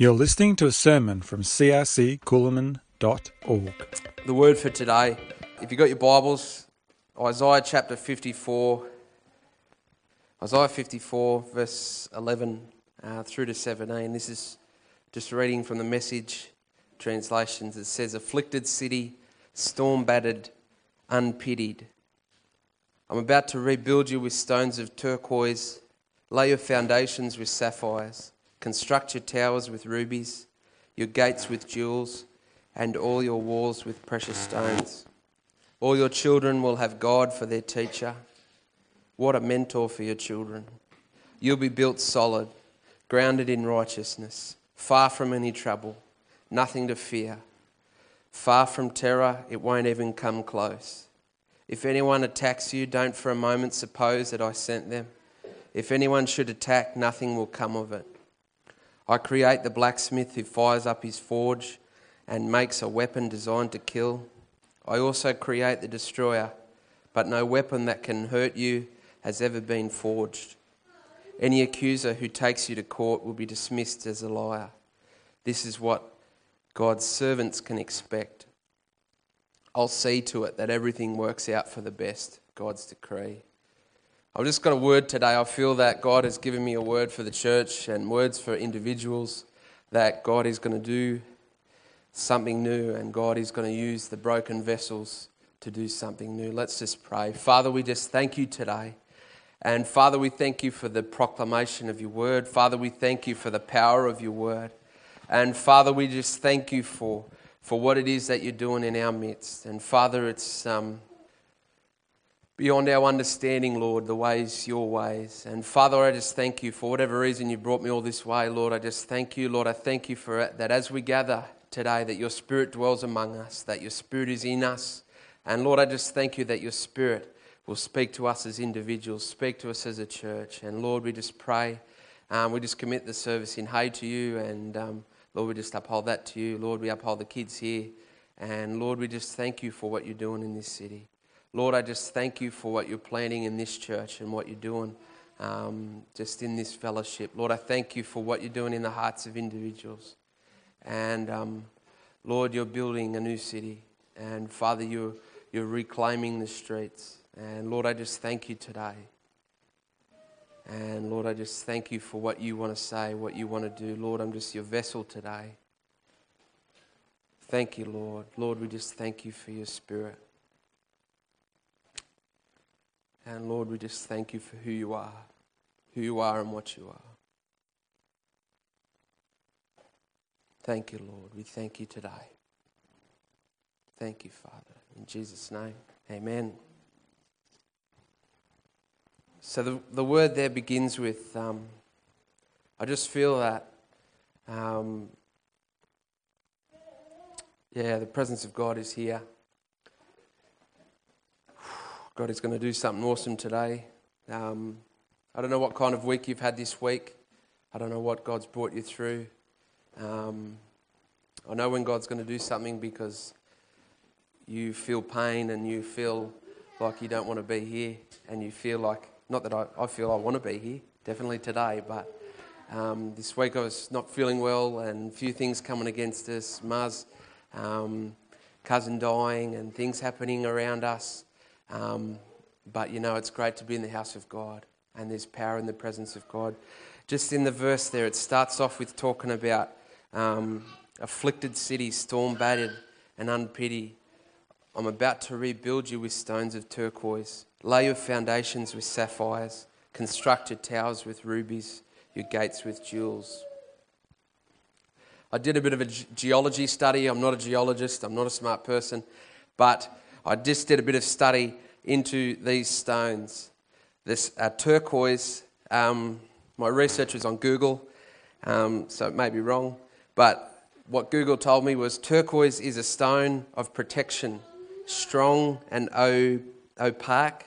You're listening to a sermon from crccoolamon.org. The word for today, if you've got your Bibles, Isaiah chapter 54, Isaiah 54 verse 11 through to 17. This is just reading from the Message translations. It says, "Afflicted city, storm-battered, unpitied. I'm about to rebuild you with stones of turquoise, lay your foundations with sapphires. Construct your towers with rubies, your gates with jewels, and all your walls with precious stones. All your children will have God for their teacher. What a mentor for your children. You'll be built solid, grounded in righteousness, far from any trouble, nothing to fear. Far from terror, it won't even come close. If anyone attacks you, don't for a moment suppose that I sent them. If anyone should attack, nothing will come of it. I create the blacksmith who fires up his forge and makes a weapon designed to kill. I also create the destroyer, but no weapon that can hurt you has ever been forged. Any accuser who takes you to court will be dismissed as a liar. This is what God's servants can expect. I'll see to it that everything works out for the best, God's decree." I've just got a word today. I feel that God has given me a word for the church and words for individuals, that God is going to do something new and God is going to use the broken vessels to do something new. Let's just pray. Father, we just thank you today. And Father, we thank you for the proclamation of your word. Father, we thank you for the power of your word. And Father, we just thank you for what it is that you're doing in our midst. And Father, it's beyond our understanding, Lord, the ways, your ways. And Father, I just thank you for whatever reason you brought me all this way, Lord. I just thank you, Lord. I thank you for it, that as we gather today, that your Spirit dwells among us, that your Spirit is in us. And Lord, I just thank you that your Spirit will speak to us as individuals, speak to us as a church. And Lord, we just pray, we just commit the service in Hay to you. And Lord, we just uphold that to you. Lord, we uphold the kids here. And Lord, we just thank you for what you're doing in this city. Lord, I just thank you for what you're planning in this church and what you're doing just in this fellowship. Lord, I thank you for what you're doing in the hearts of individuals. And Lord, you're building a new city. And Father, you're reclaiming the streets. And Lord, I just thank you today. And Lord, I just thank you for what you want to say, what you want to do. Lord, I'm just your vessel today. Thank you, Lord. Lord, we just thank you for your Spirit. And Lord, we just thank you for who you are and what you are. Thank you, Lord. We thank you today. Thank you, Father. In Jesus' name, amen. So the word there begins with, I just feel that, the presence of God is here. God is going to do something awesome today. I don't know what kind of week you've had this week. I don't know what God's brought you through. I know when God's going to do something because you feel pain and you feel like you don't want to be here and you feel like, not that I feel I want to be here, definitely today, but this week I was not feeling well and a few things coming against us, Ma's cousin dying and things happening around us. But you know, it's great to be in the house of God, and there's power in the presence of God. Just in the verse there, it starts off with talking about afflicted city, storm-battered and unpitied. I'm about to rebuild you with stones of turquoise, lay your foundations with sapphires, construct your towers with rubies, your gates with jewels. I did a bit of a geology study. I'm not a geologist, I'm not a smart person, but I just did a bit of study into these stones. This turquoise, my research was on Google, so it may be wrong, but what Google told me was turquoise is a stone of protection, strong and opaque,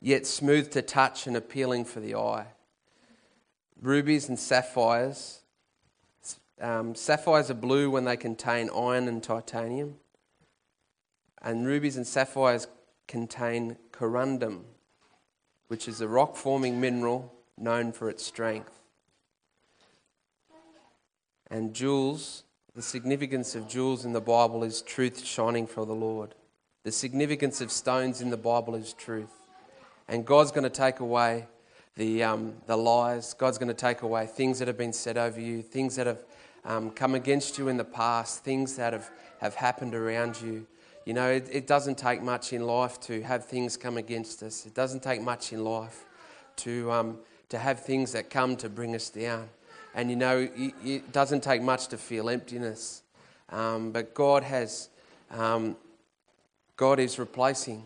yet smooth to touch and appealing for the eye. Rubies and sapphires. Sapphires are blue when they contain iron and titanium. And rubies and sapphires contain corundum, which is a rock-forming mineral known for its strength. And jewels, the significance of jewels in the Bible is truth shining for the Lord. The significance of stones in the Bible is truth. And God's going to take away the lies. God's going to take away things that have been said over you, things that have come against you in the past, things that have happened around you. You know, it doesn't take much in life to have things come against us. It doesn't take much in life to have things that come to bring us down. And you know, it doesn't take much to feel emptiness. But God has, God is replacing.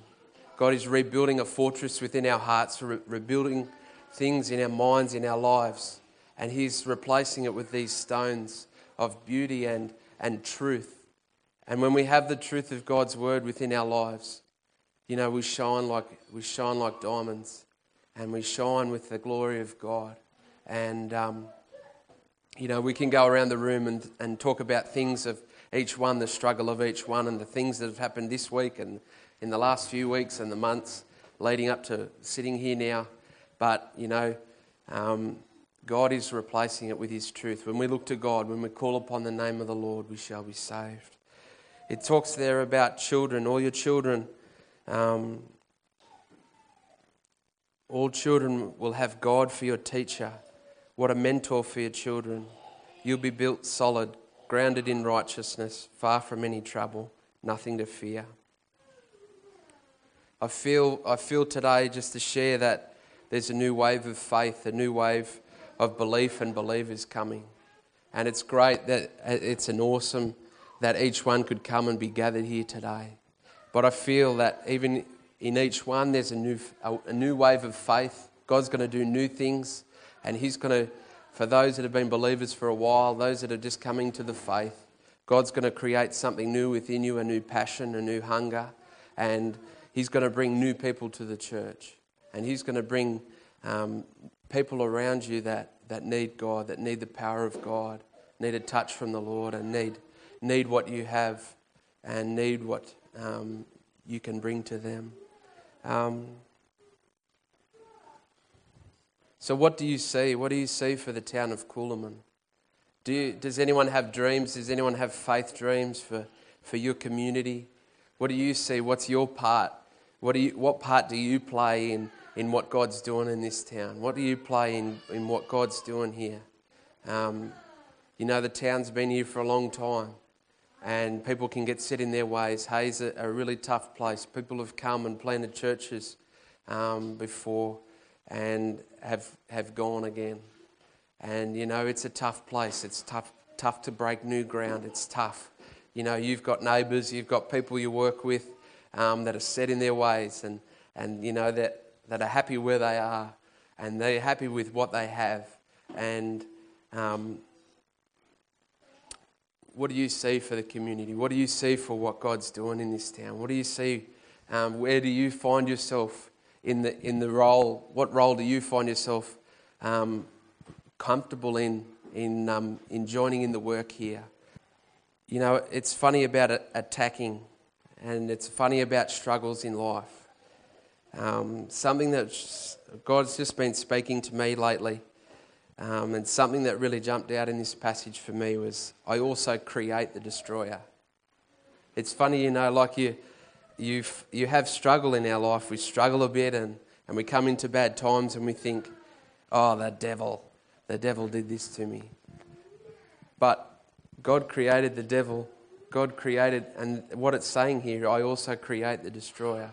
God is rebuilding a fortress within our hearts, rebuilding things in our minds, in our lives. And He's replacing it with these stones of beauty and truth. And when we have the truth of God's word within our lives, you know, we shine like diamonds, and we shine with the glory of God. And you know, we can go around the room and talk about things of each one, the struggle of each one, and the things that have happened this week and in the last few weeks and the months leading up to sitting here now. But you know, God is replacing it with His truth. When we look to God, when we call upon the name of the Lord, we shall be saved. It talks there about children, all your children. All children will have God for your teacher. What a mentor for your children. You'll be built solid, grounded in righteousness, far from any trouble, nothing to fear. I feel today just to share that there's a new wave of faith, a new wave of belief and believers coming. And it's great that it's an awesome that each one could come and be gathered here today. But I feel that even in each one, there's a new wave of faith. God's going to do new things, and He's going to, for those that have been believers for a while, those that are just coming to the faith, God's going to create something new within you, a new passion, a new hunger, and He's going to bring new people to the church. And He's going to bring people around you that need God, that need the power of God, need a touch from the Lord, and need what you have and need what you can bring to them. So what do you see? What do you see for the town of Coolamon? Does anyone have dreams? Does anyone have faith dreams for your community? What do you see? What's your part? What part do you play in what God's doing in this town? What do you play in what God's doing here? You know, the town's been here for a long time, and people can get set in their ways. Hayes is a really tough place. People have come and planted churches before and have gone again. And, you know, it's a tough place. It's tough to break new ground. It's tough. You know, you've got neighbours, you've got people you work with that are set in their ways and you know, that are happy where they are, and they're happy with what they have. And what do you see for the community? What do you see for what God's doing in this town? What do you see? Where do you find yourself in the role? What role do you find yourself comfortable in joining in the work here? You know, it's funny about attacking, and it's funny about struggles in life. Something that God's just been speaking to me lately. And something that really jumped out in this passage for me was, I also create the destroyer. It's funny, you know, like you have struggle in our life. We struggle a bit and we come into bad times and we think, oh, the devil did this to me. But God created the devil. God created, and what it's saying here, I also create the destroyer.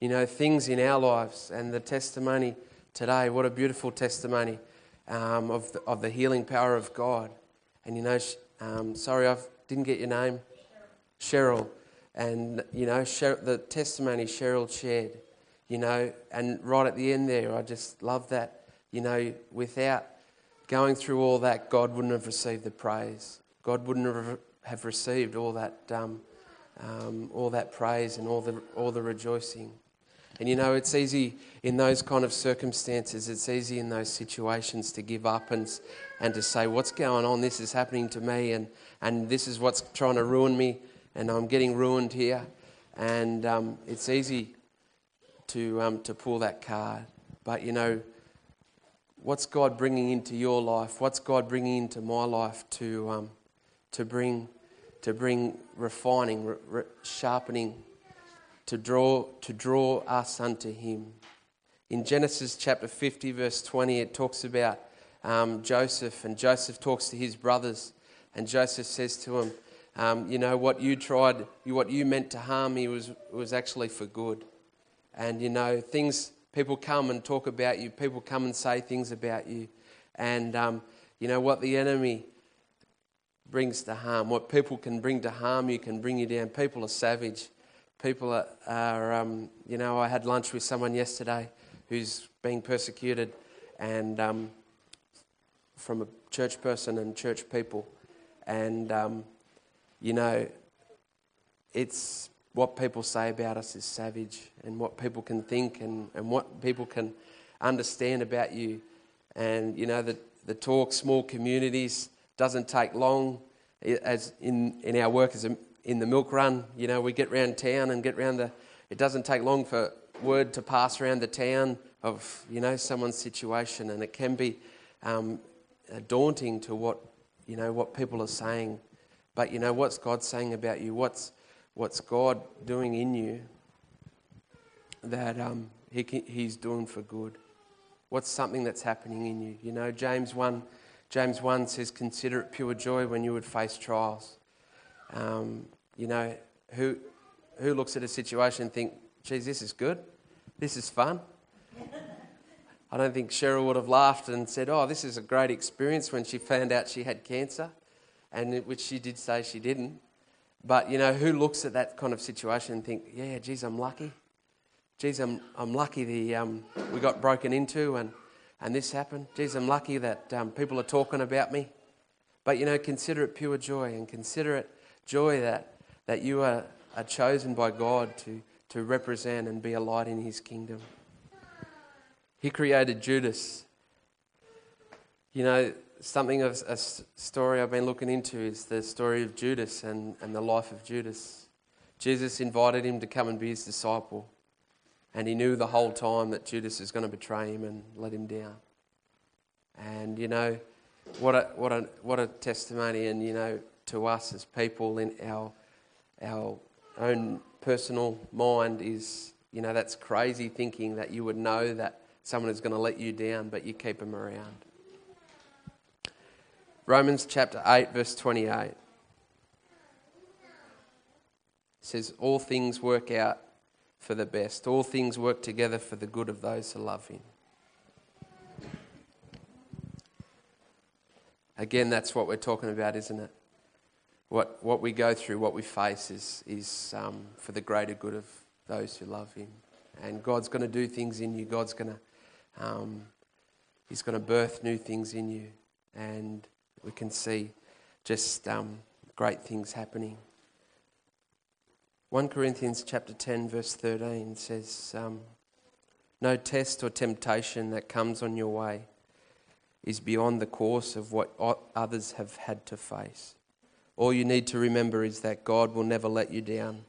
You know, things in our lives, and the testimony today, what a beautiful testimony. Of the healing power of God. And you know, sorry, I didn't get your name. Cheryl. And you know, the testimony Cheryl shared, you know, and right at the end there, I just love that, you know, without going through all that, God wouldn't have received the praise. God wouldn't have received all that praise and all the rejoicing. And you know, it's easy in those kind of circumstances, it's easy in those situations to give up and to say, what's going on? This is happening to me, and this is what's trying to ruin me, and I'm getting ruined here. And it's easy to pull that card. But you know, What's God bringing into your life? What's God bringing into my life to bring refining, sharpening, to draw us unto Him? In Genesis chapter 50, verse 20, it talks about Joseph, and Joseph talks to his brothers, and Joseph says to him, you know, what you meant to harm me was actually for good. And, you know, people come and talk about you, people come and say things about you, and, you know, what the enemy brings to harm, what people can bring to harm you, can bring you down. People are savage. People are you know, I had lunch with someone yesterday who's being persecuted, and from a church person and church people, and you know, it's what people say about us is savage, and what people can think and what people can understand about you, and you know, the talk, small communities, doesn't take long. As in our work as a in the milk run, you know, we get round town and it doesn't take long for word to pass around the town of, you know, someone's situation, and it can be daunting to what people are saying. But, you know, what's God saying about you? What's God doing in you that He's doing for good? What's something that's happening in you? You know, James 1 says, "Consider it pure joy when you would face trials." You know, who looks at a situation and think, geez, this is good, this is fun? I don't think Cheryl would have laughed and said, oh, this is a great experience, when she found out she had cancer, which she did say she didn't. But, you know, who looks at that kind of situation and think, yeah, geez, I'm lucky. Geez, I'm lucky we got broken into and this happened. Geez, I'm lucky that people are talking about me. But, you know, consider it pure joy, and consider it joy that you are chosen by God to represent and be a light in His kingdom. He created Judas. You know, something of a story I've been looking into is the story of Judas and the life of Judas. Jesus invited him to come and be His disciple, and He knew the whole time that Judas was going to betray Him and let Him down. And, you know, what a testimony, and, you know, to us as people in our own personal mind is, you know, that's crazy thinking that you would know that someone is going to let you down, but you keep them around. Romans chapter 8, verse 28 says, all things work out for the best. All things work together for the good of those who love Him. Again, that's what we're talking about, isn't it? What we go through, what we face is for the greater good of those who love Him. And God's going to do things in you. God's going to, He's going to birth new things in you. And we can see just great things happening. 1 Corinthians chapter 10, verse 13 says, no test or temptation that comes on your way is beyond the course of what others have had to face. All you need to remember is that God will never let you down.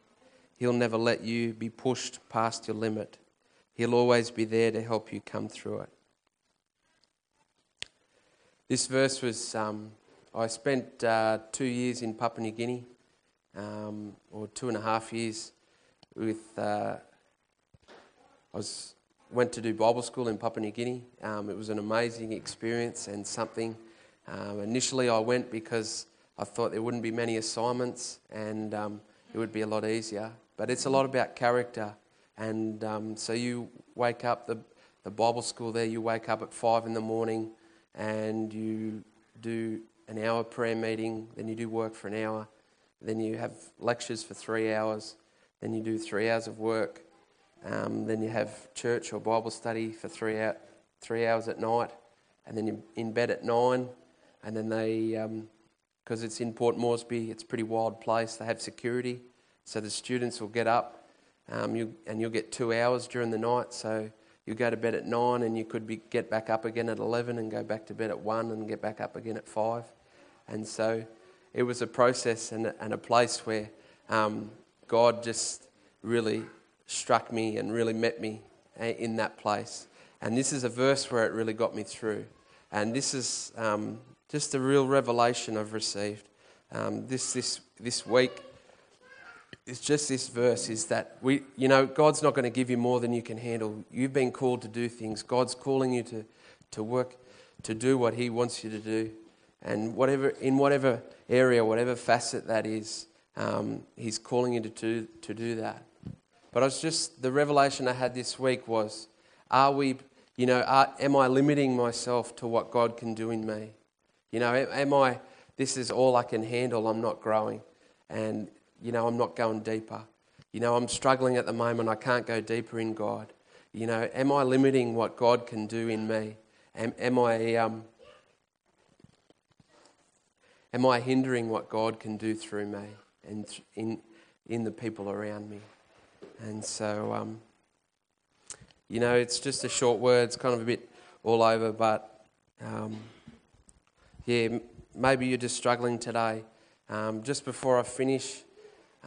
He'll never let you be pushed past your limit. He'll always be there to help you come through it. This verse was, I spent 2 years in Papua New Guinea, or 2.5 years with, went to do Bible school in Papua New Guinea. It was an amazing experience and something. Initially I went because I thought there wouldn't be many assignments and it would be a lot easier. But it's a lot about character. And so you wake up, the Bible school there, you wake up at 5 a.m. and you do an hour prayer meeting, then you do work for an hour, then you have lectures for 3 hours, then you do 3 hours of work, then you have church or Bible study for 3 hours at night, and then you're in bed at 9, and then they, because it's in Port Moresby, it's a pretty wild place, they have security, so the students will get up, and you'll get 2 hours during the night, so you go to bed at 9, and you could get back up again at 11, and go back to bed at 1, and get back up again at 5, and so it was a process and a place where God just really struck me and really met me in that place. And this is a verse where it really got me through. And this is just a real revelation I've received this week. It's just this verse is that we, you know, God's not going to give you more than you can handle. You've been called to do things. God's calling you to work, to do what He wants you to do, and whatever in whatever area, whatever facet that is, He's calling you to do that. But I was just the revelation I had this week was, are we, you know, am I limiting myself to what God can do in me? You know, am I? This is all I can handle. I'm not growing, and you know, I'm not going deeper. You know, I'm struggling at the moment. I can't go deeper in God. You know, am I limiting what God can do in me? Am I hindering what God can do through me and in the people around me? And so, you know, it's just a short word. It's kind of a bit all over, but yeah, maybe you're just struggling today. Just before I finish,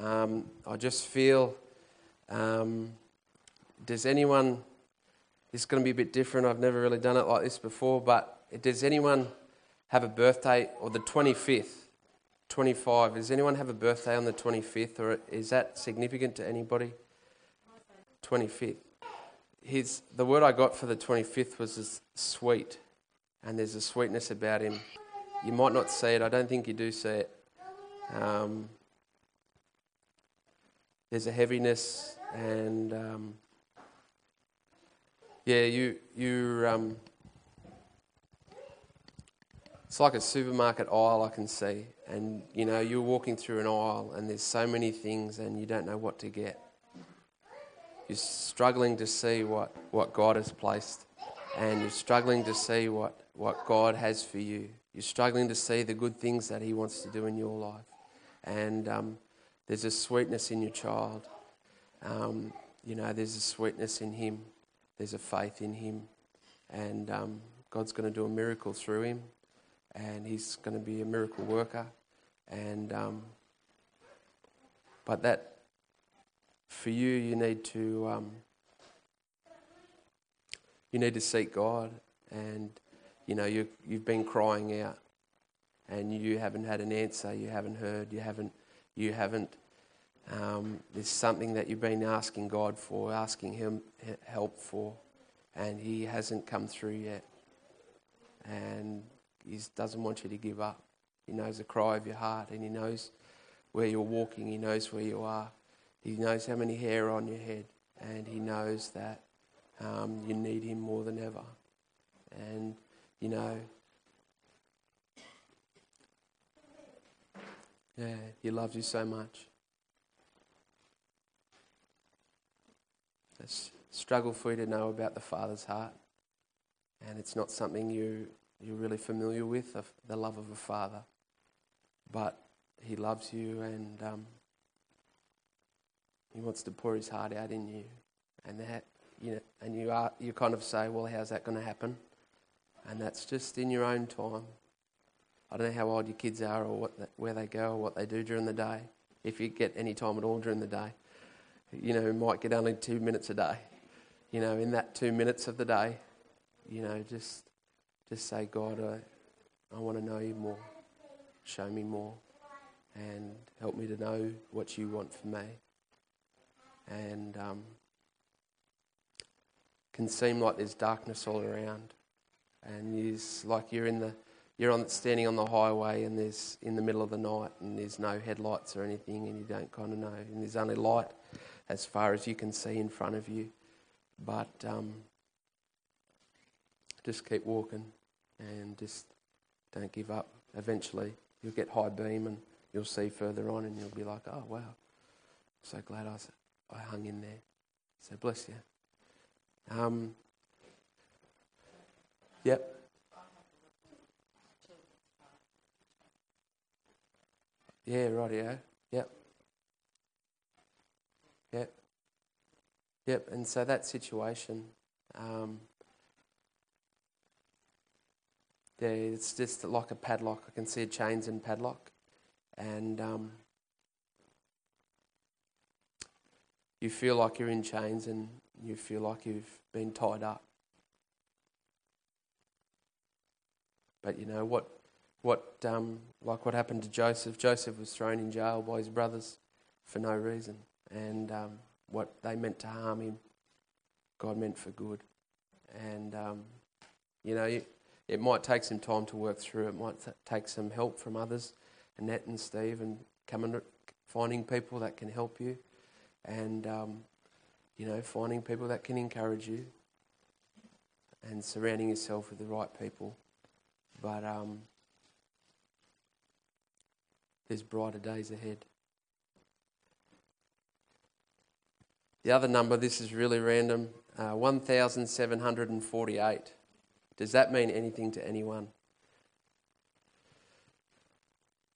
I just feel, does anyone, this is going to be a bit different, I've never really done it like this before, but does anyone have a birthday, or the 25th, 25, does anyone have a birthday on the 25th, or is that significant to anybody? 25th. The word I got for the 25th was this sweet, and there's a sweetness about him. You might not see it, I don't think you do see it. There's a heaviness, and yeah, you're it's like a supermarket aisle I can see, and you know you're walking through an aisle, and there's so many things, and you don't know what to get. You're struggling to see what God has placed, and you're struggling to see what God has for you. You're struggling to see the good things that He wants to do in your life, and there's a sweetness in your child. You know, there's a sweetness in him. There's a faith in him. And God's going to do a miracle through him. And he's going to be a miracle worker. And but that, for you, you need to seek God. And, you know, you've been crying out. And you haven't had an answer. You haven't heard. You haven't. There's something that you've been asking God for, asking Him help for, and He hasn't come through yet. And He doesn't want you to give up. He knows the cry of your heart, and He knows where you're walking. He knows where you are. He knows how many hair are on your head, and He knows that you need Him more than ever. And, you know, yeah, He loves you so much. It's a struggle for you to know about the Father's heart, and it's not something you're really familiar with, the love of a father. But He loves you, and He wants to pour His heart out in you. And that, you know, and you kind of say, well, how's that going to happen? And that's just in your own time. I don't know how old your kids are or where they go or what they do during the day. If you get any time at all during the day, you know, you might get only 2 minutes a day. You know, in that 2 minutes of the day, you know, just say, God, I want to know You more. Show me more. And help me to know what You want for me. And can seem like there's darkness all around. And it's like standing on the highway, and there's in the middle of the night, and there's no headlights or anything, and you don't kind of know, and there's only light as far as you can see in front of you. But just keep walking, and just don't give up. Eventually, you'll get high beam, and you'll see further on, and you'll be like, oh wow, I'm so glad I hung in there. So bless you. Yep. Yeah, rightio. Yep. Yep. Yep, and so that situation, yeah, it's just like a padlock. I can see chains and padlock. And you feel like you're in chains, and you feel like you've been tied up. But you know what happened to Joseph? Joseph was thrown in jail by his brothers for no reason, and what they meant to harm him, God meant for good. And it might take some time to work through. It might take some help from others, Annette and Steve, and finding people that can help you, and finding people that can encourage you, and surrounding yourself with the right people. But there's brighter days ahead. The other number, this is really random, 1,748. Does that mean anything to anyone?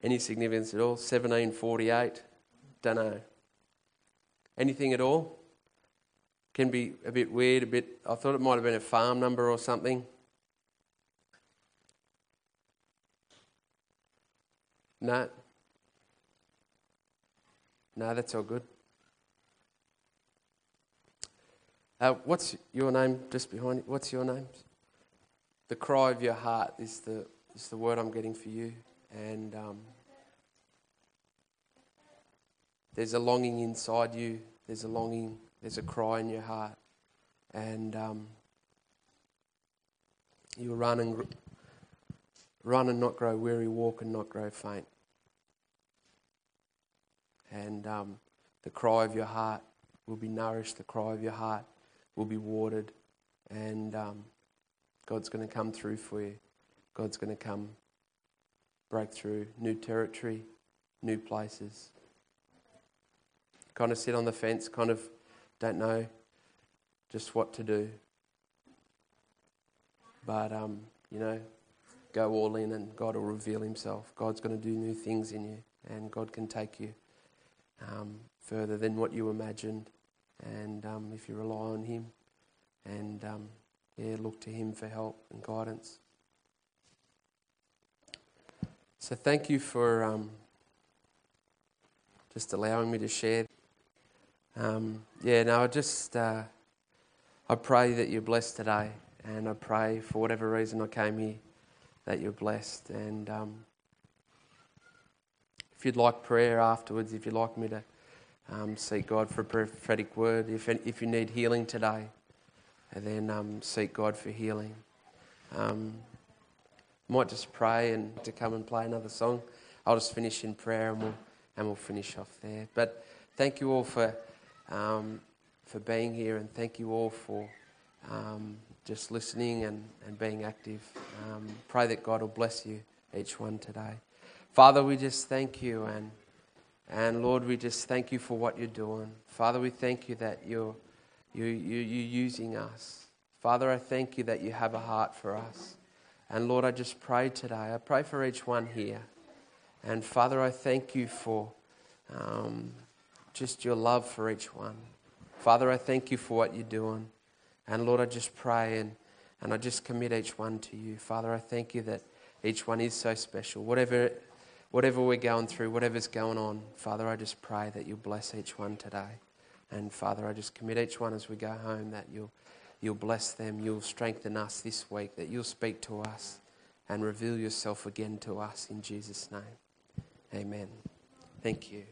Any significance at all? 1748? Don't know. Anything at all? Can be a bit weird, I thought it might have been a farm number or something. No, that's all good. What's your name just behind you? What's your name? The cry of your heart is the word I'm getting for you. And there's a longing inside you. There's a longing. There's a cry in your heart. And you run and not grow weary, walk and not grow faint. And the cry of your heart will be nourished. The cry of your heart will be watered. And God's going to come through for you. God's going to come break through new territory, new places. Kind of sit on the fence, kind of don't know just what to do. But, go all in and God will reveal himself. God's going to do new things in you, and God can take you further than what you imagined. And if you rely on him and look to him for help and guidance. So thank you for just allowing me to share. I pray that you're blessed today, and I pray for whatever reason I came here, that you're blessed. And if you'd like prayer afterwards, if you'd like me to seek God for a prophetic word, if you need healing today, then seek God for healing. Might just pray and to come and play another song. I'll just finish in prayer, and we'll finish off there. But thank you all for being here, and thank you all for just listening and being active. Pray that God will bless you, each one today. Father, we just thank you, and Lord, we just thank you for what you're doing. Father, we thank you that you're using us. Father, I thank you that you have a heart for us. And Lord, I just pray today. I pray for each one here. And Father, I thank you for just your love for each one. Father, I thank you for what you're doing. And Lord, I just pray and I just commit each one to you. Father, I thank you that each one is so special. Whatever we're going through, whatever's going on, Father, I just pray that you'll bless each one today. And Father, I just commit each one as we go home that you'll bless them, you'll strengthen us this week, that you'll speak to us and reveal yourself again to us in Jesus' name. Amen. Thank you.